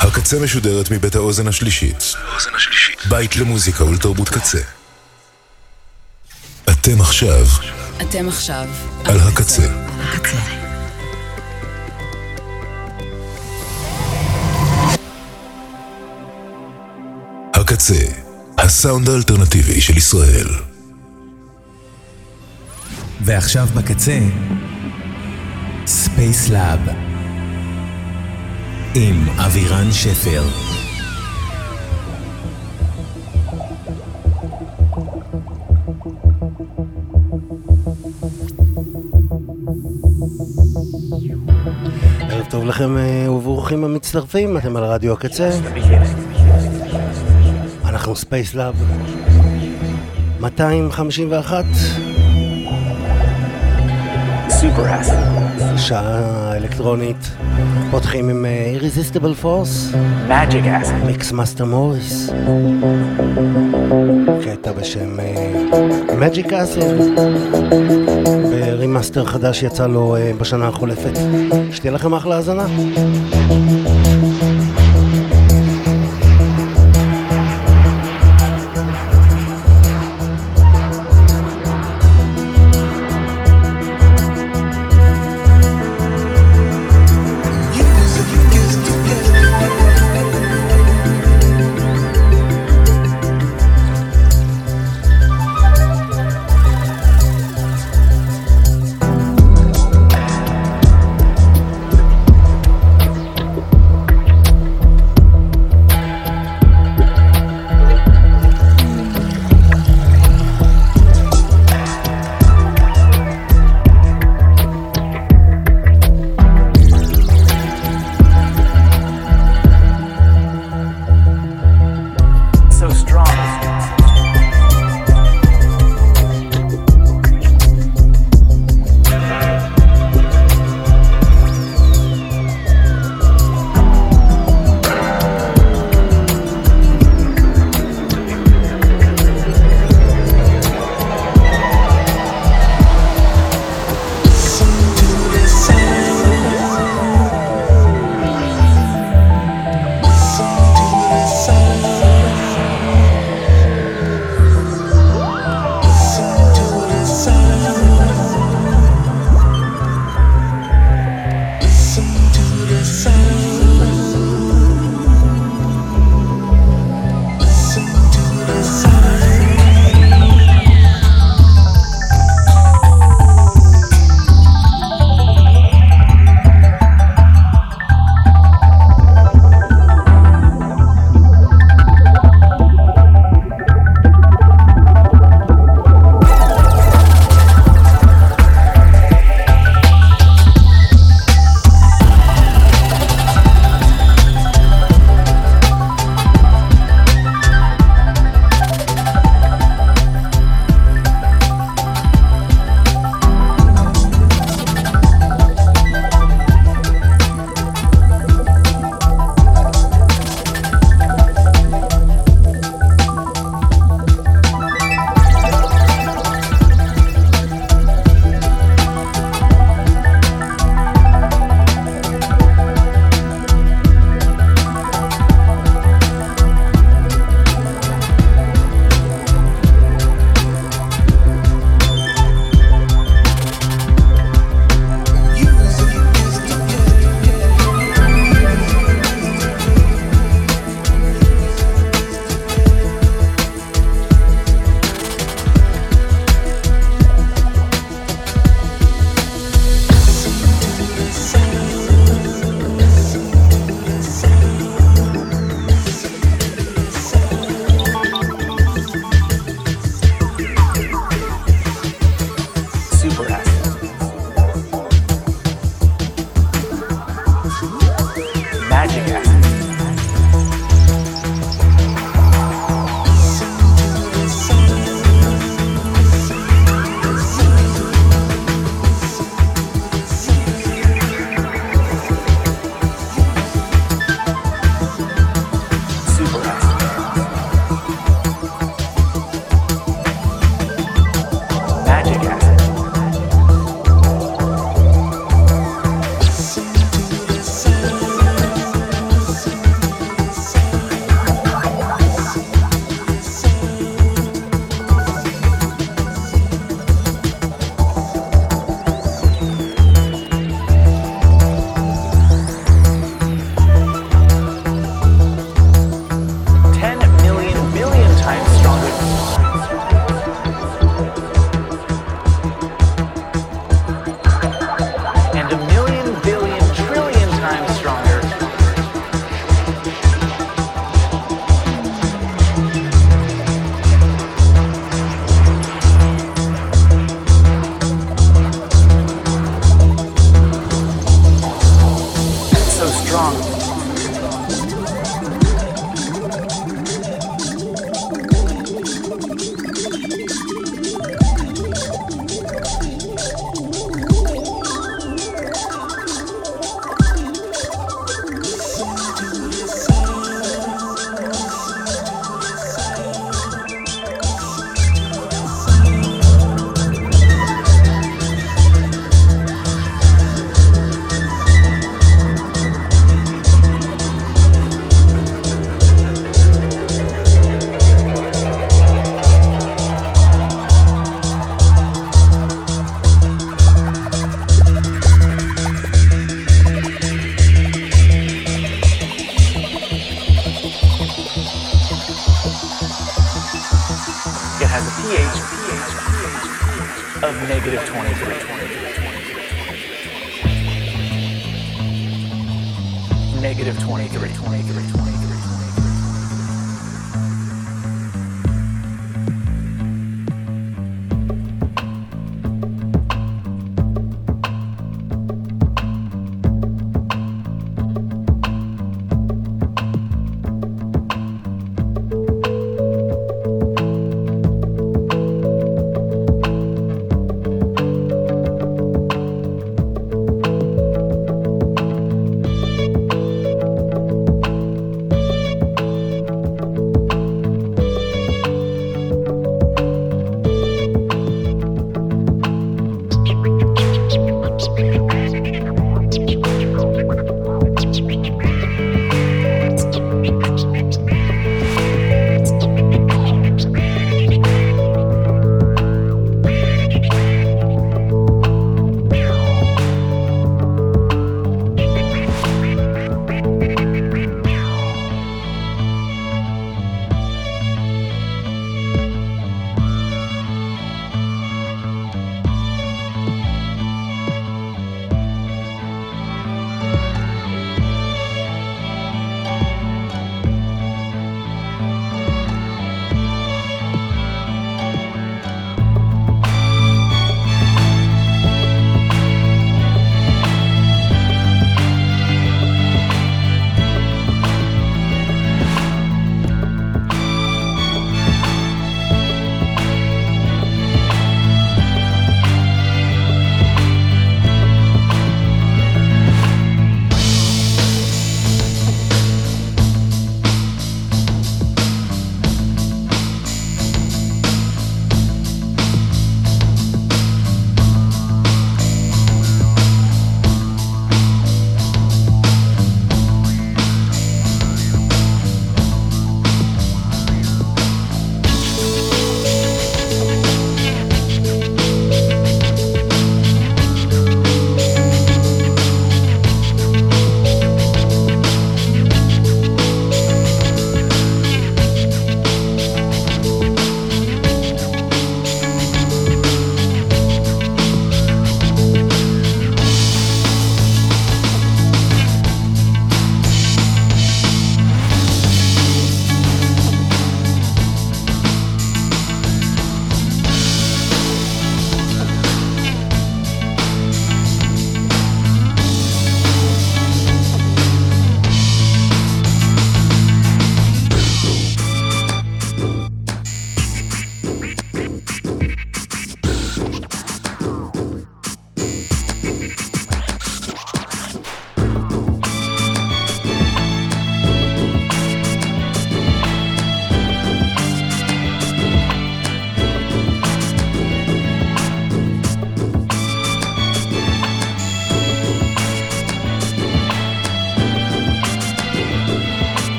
הקצה משודרת מבית האוזן השלישית. בית למוזיקה ולתרבות קצה. אתם עכשיו. על הקצה. הקצה. הסאונד האלטרנטיבי של ישראל. ועכשיו בקצה, Spacelab עם אבירן שפר. ערב טוב לכם וברוכים המצטרפים, אתם על רדיו הקצה. אנחנו Spacelab 251. שעה אלקטרונית, פותחים עם Irresistible Force, Magic Acid, Mix Master Morris, קטע בשם Magic Acid, ורימאסטר חדש יצא לו בשנה החולפת. שתהיה לכם אחלה הזנה. of negative 23. Negative 23, 23, 23.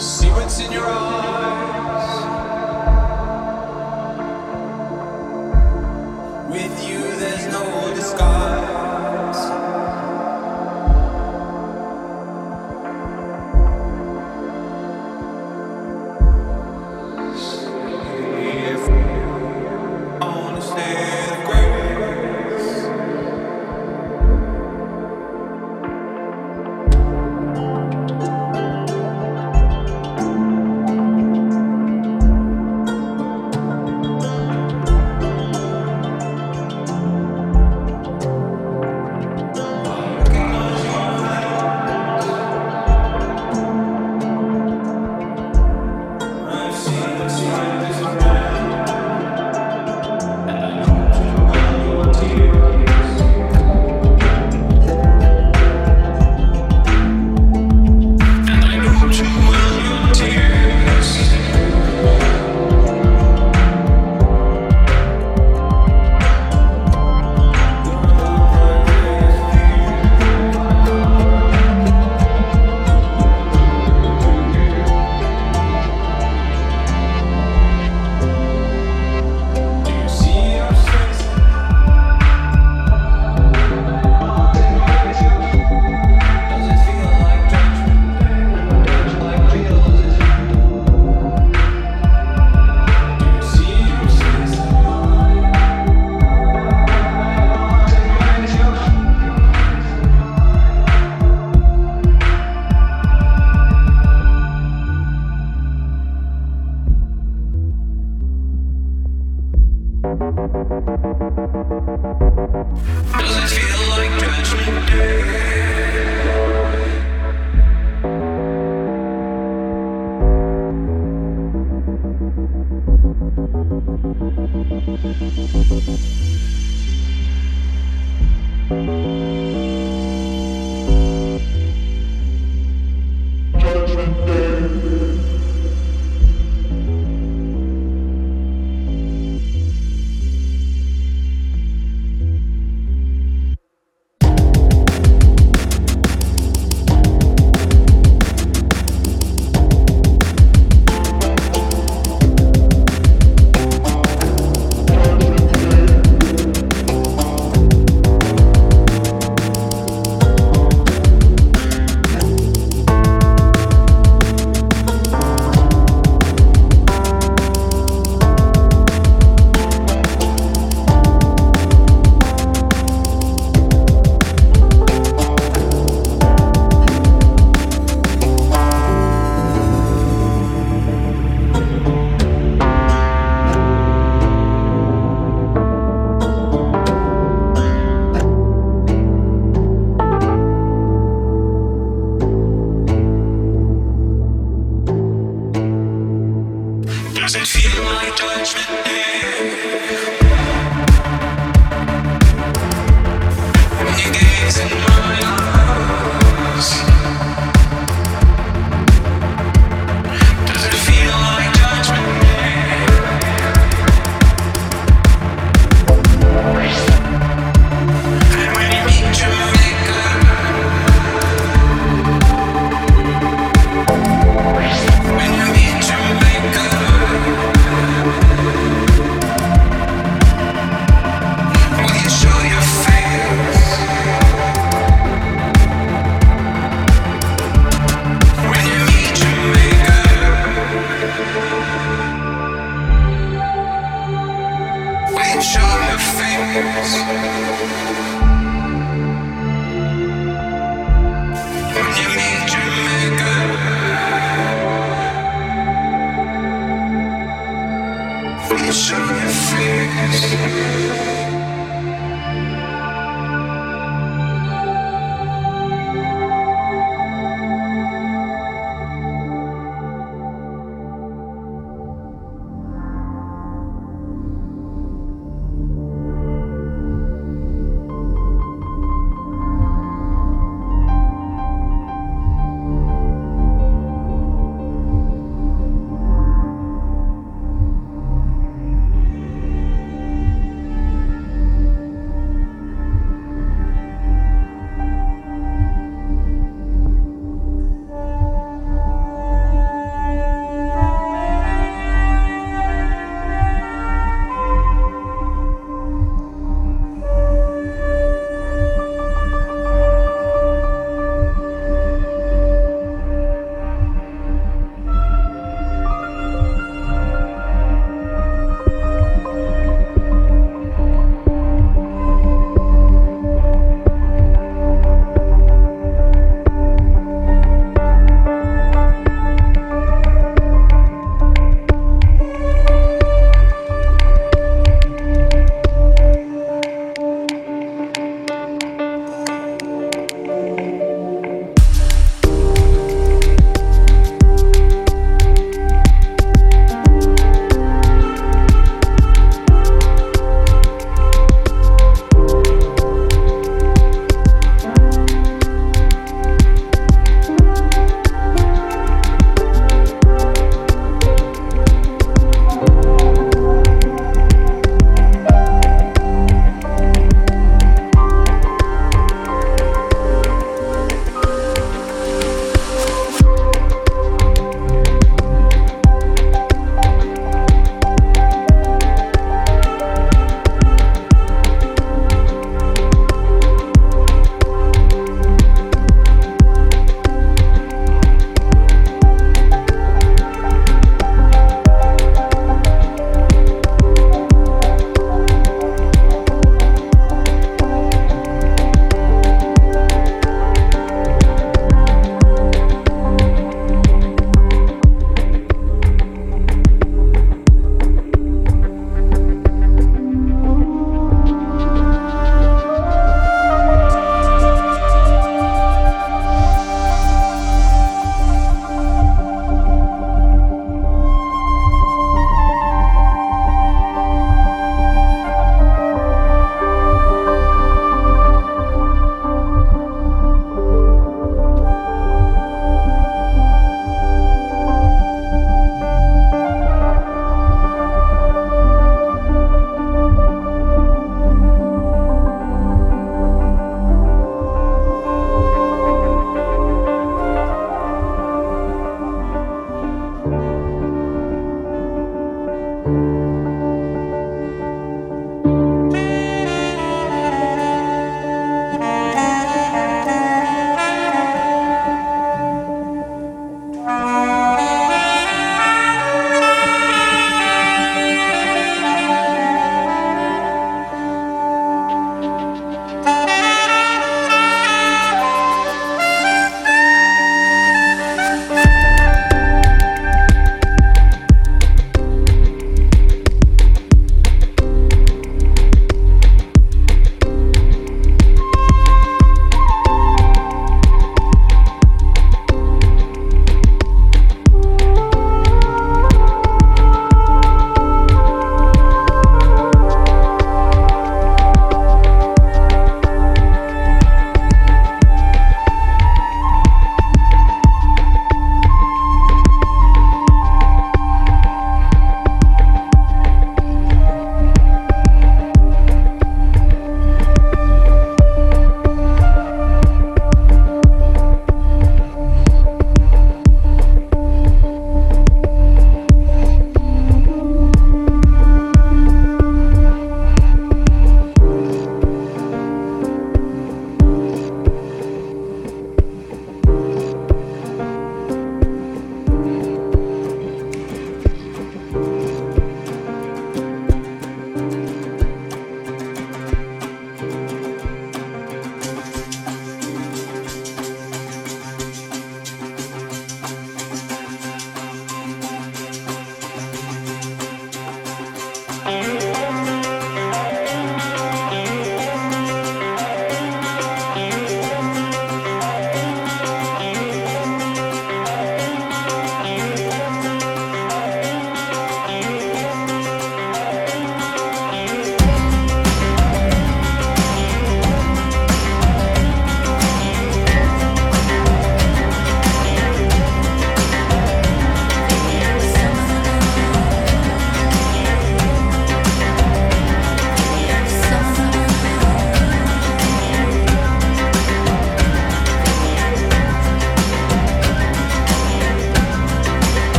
see what's in your eyes. With you there's no disguise. If you wanna stay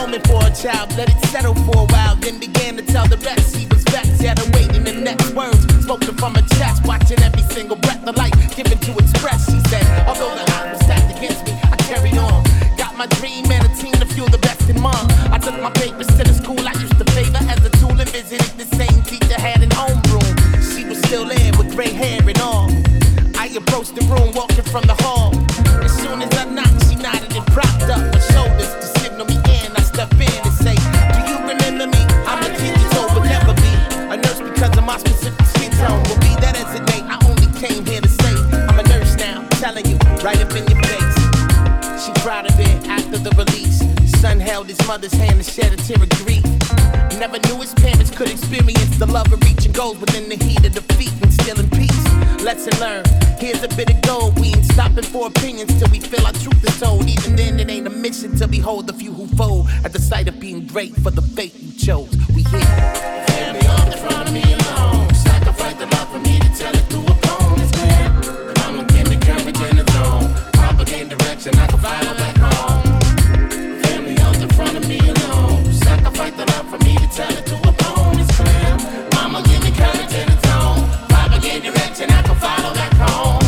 moment for a child, let it settle for a while, then began to tell the rest. He was vexed, had a waiting the next words, spoken from her chest, watching every single breath of light given to express. She said, although the odds were stacked against me, I carried on. Got my dream and a team to fuel the best in mom. I took my papers to the school I used to favor as a tool and visited the same teacher had in homeroom. She was still there with gray hair and all. I approached the room walking from the hall. As soon as I knocked, she nodded and propped up her shoulders to signal me in. I step in and say, do you remember me? I'm a kid you told would never be a nurse because of my specific skin tone. Will be that as a day, I only came here to say I'm a nurse now, telling you, right up in your face. She proud of it after the release. Son held his mother's hand and shed a tear of grief. Never knew his parents could experience the love of reaching goals within the heat of defeat and still in peace. Lesson learned, here's a bit of gold. We ain't stopping for opinions till we feel our truth is told. Even then, it ain't a mission to behold the few who fold at the sight of being great for the fate you chose. We here. Can't be all in front of me alone. Sacrifice the love for me to tell it through a poem. It's clear. I'm looking to courage in the throne. Propagate direction, I can follow back home. Sacrifice the love for me to tell it to a poem. It's clear. Mama give me courage and a tone. Papa gave direction, I can follow back home.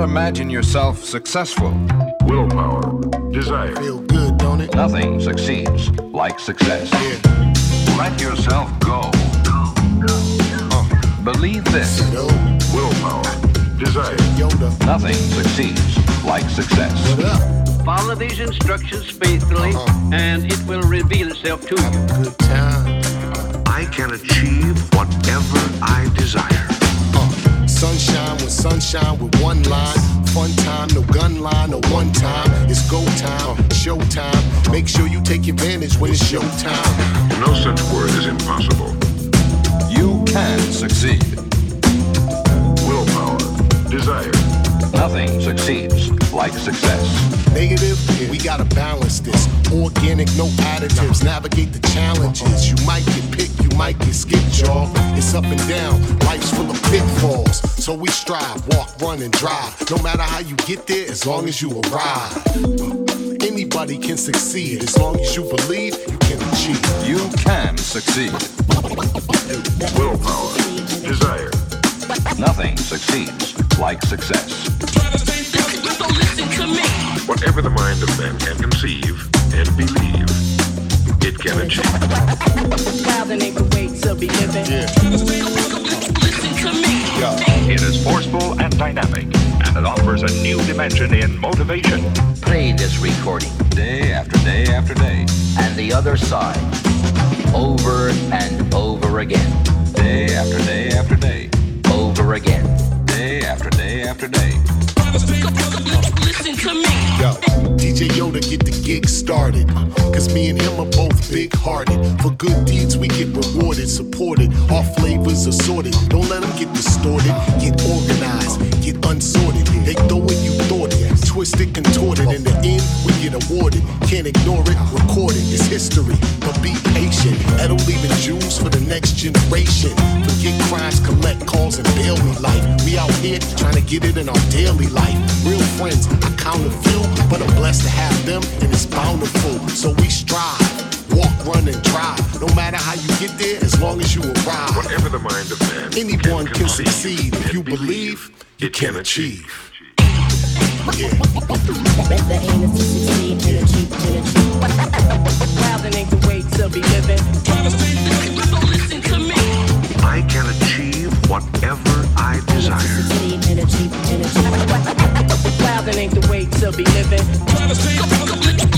Imagine yourself successful. Willpower, desire. Feel good, don't it? Nothing succeeds like success. Yeah. Let yourself go. Believe this. Willpower, desire. Yoda. Nothing succeeds like success. Follow these instructions faithfully, and it will reveal itself to you. Have a good time. I can achieve whatever I desire. Sunshine with one line. Fun time, no gun line, no one time. It's go time, show time. Make sure you take advantage when it's show time. No such word is impossible. You can succeed. Willpower, desire. Nothing succeeds like success. Negative, we gotta balance this. Organic, no additives. Navigate the challenges. You might get picked, you might get skipped, y'all. It's up and down, life's full of pitfalls. So we strive, walk, run, and drive. No matter how you get there, as long as you arrive. Anybody can succeed, as long as you believe you can achieve. You can succeed. Willpower, desire. Nothing succeeds like success. Don't listen to me. Whatever the mind of man can conceive and believe, it can achieve. Yeah. It is forceful and dynamic, and it offers a new dimension in motivation. Play this recording day after day after day, and the other side, over and over again. Day after day after day. Over again, day after day after day. Listen to me. Yo, DJ Yoda, get the gig started. Cause me and him are both big-hearted. For good deeds we get rewarded, supported. Our flavors assorted. Don't let them get distorted. Get organized, get unsorted. They throw it, you thought it. Twisted, contorted. In the end, we get awarded. Can't ignore it, record it. It's history, but be patient. That'll leave it Jews for the next generation. Forget crimes, collect calls, and bail me life. We out here trying to get it in our daily life. Real friends, I count a few, but I'm blessed to have them, and it's bountiful. So we strive, walk, run, and drive. No matter how you get there, as long as you arrive. Whatever the mind of man, anyone can succeed. If you believe, you can achieve. Yeah. The aim is to succeed and achieve, Wildin' ain't the way to be living. Don't listen to me. I can achieve whatever I desire. Wildin' ain't the way to be living.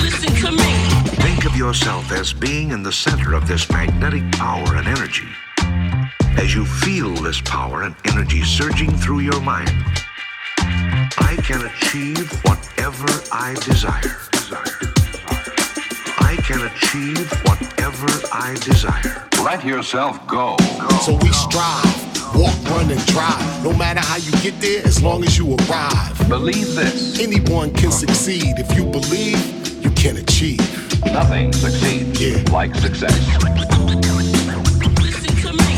Listen to me. Think of yourself as being in the center of this magnetic power and energy. As you feel this power and energy surging through your mind, I can achieve whatever I desire. I can achieve whatever I desire. Let yourself go. So we strive, walk, run, and drive. No matter how you get there, as long as you arrive. Believe this. Anyone can succeed. If you believe, you can achieve. Nothing succeeds like success. Listen to me.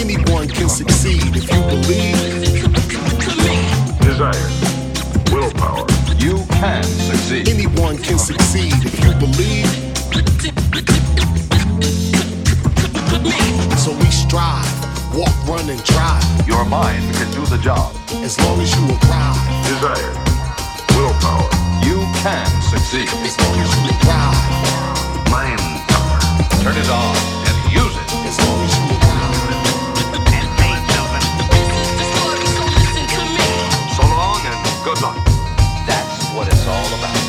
Anyone can succeed if you believe. Desire, willpower. You can succeed. Anyone can succeed if you believe. So we strive, walk, run, and drive. Your mind can do the job. As long as you arrive. Desire, willpower. You can succeed. As long as you arrive. Mind power. Turn it on and use it. As long as you arrive. Good luck. That's what it's all about.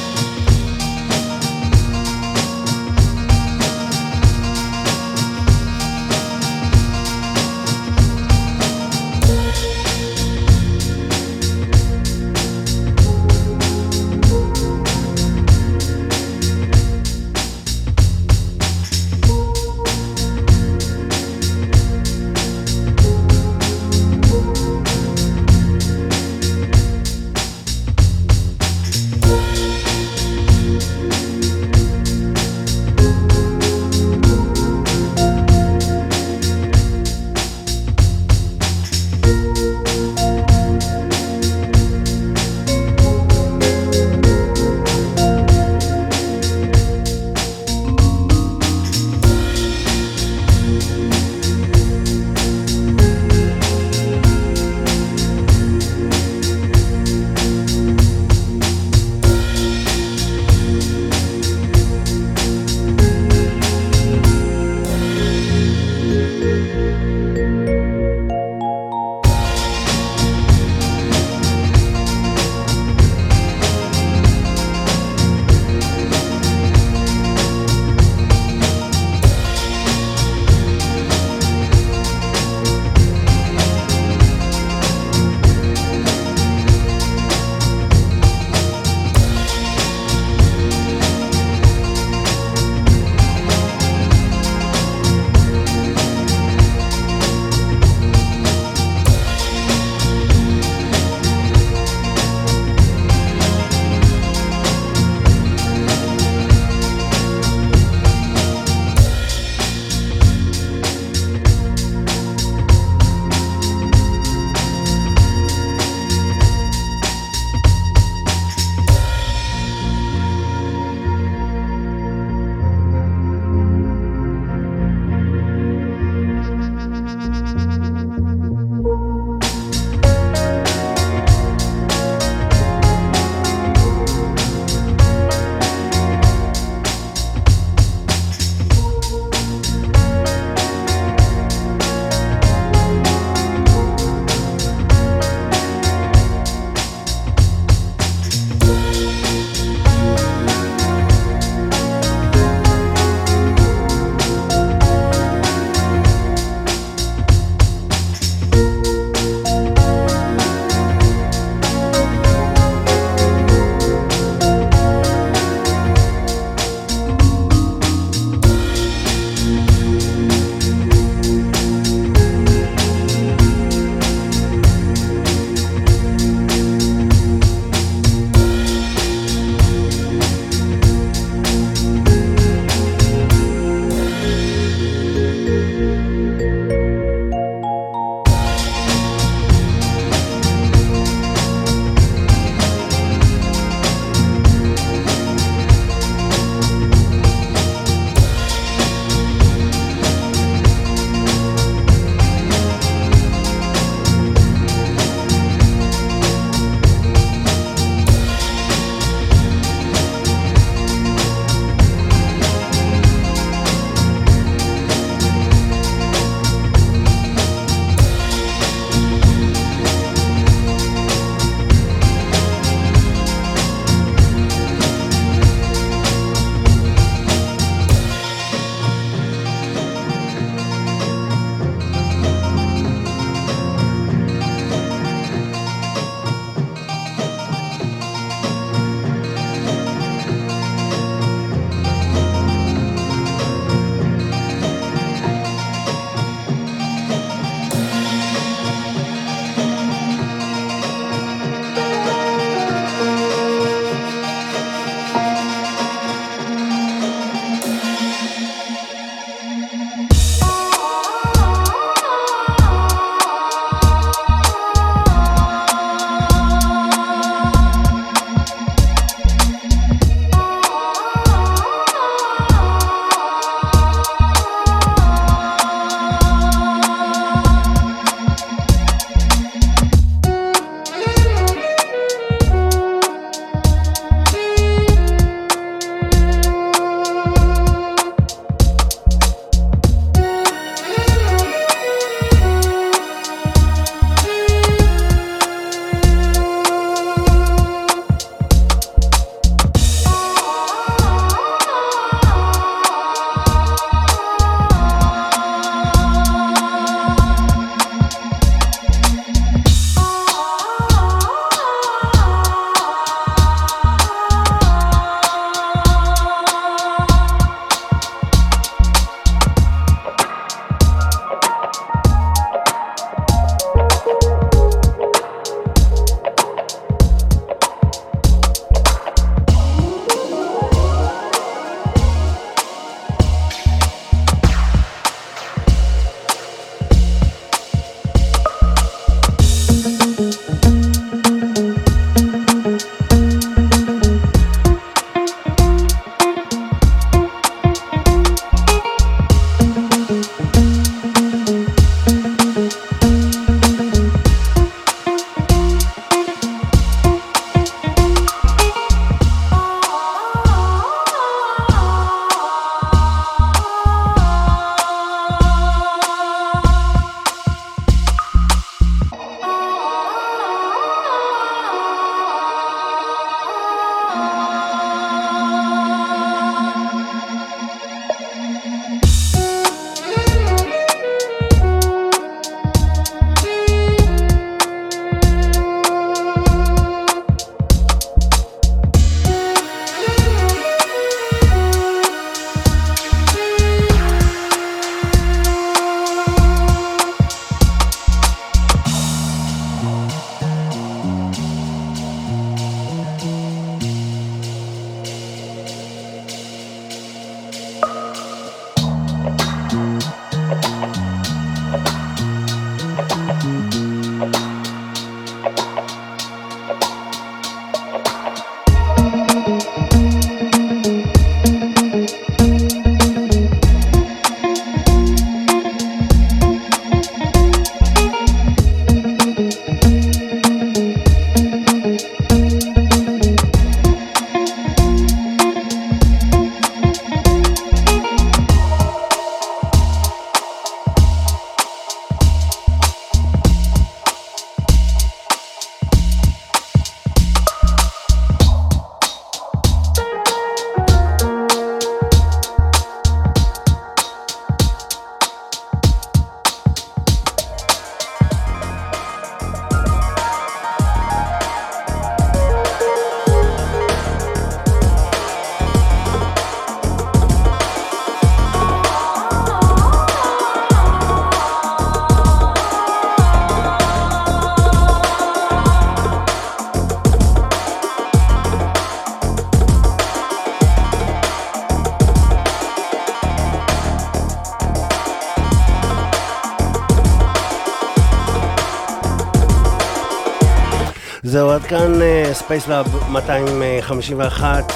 זהו, עד כאן Spacelab 251.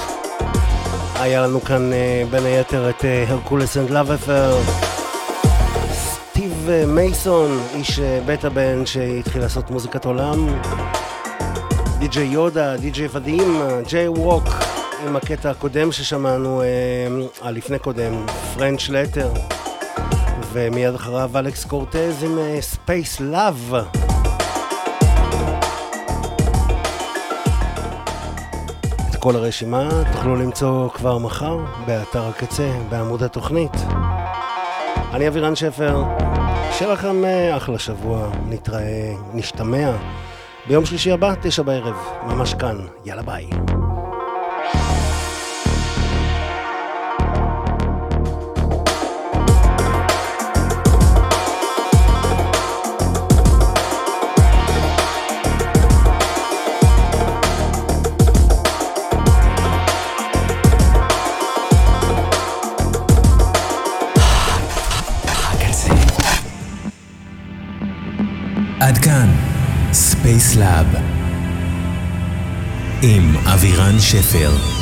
היה לנו כאן בין היתר את Hercules and Love Affair, Steve Mason, איש בטה בן שהתחיל לעשות מוזיקת עולם, DJ Yoda, DJ Vadim, Jay Wook עם הקטע הקודם ששמענו, לפני קודם, Franz Lotter, ומיד אחריו אלכס קורטז עם Spacelab. כל הרשימה תוכלו למצוא כבר מחר באתר הקצה, בעמוד התוכנית. אני אבירן שפר, שלכם אחלה שבוע, נתראה, נשתמע ביום שלישי הבא, 21:00, ממש כאן, יאללה ביי. עד כאן Spacelab עם אבירן שפר.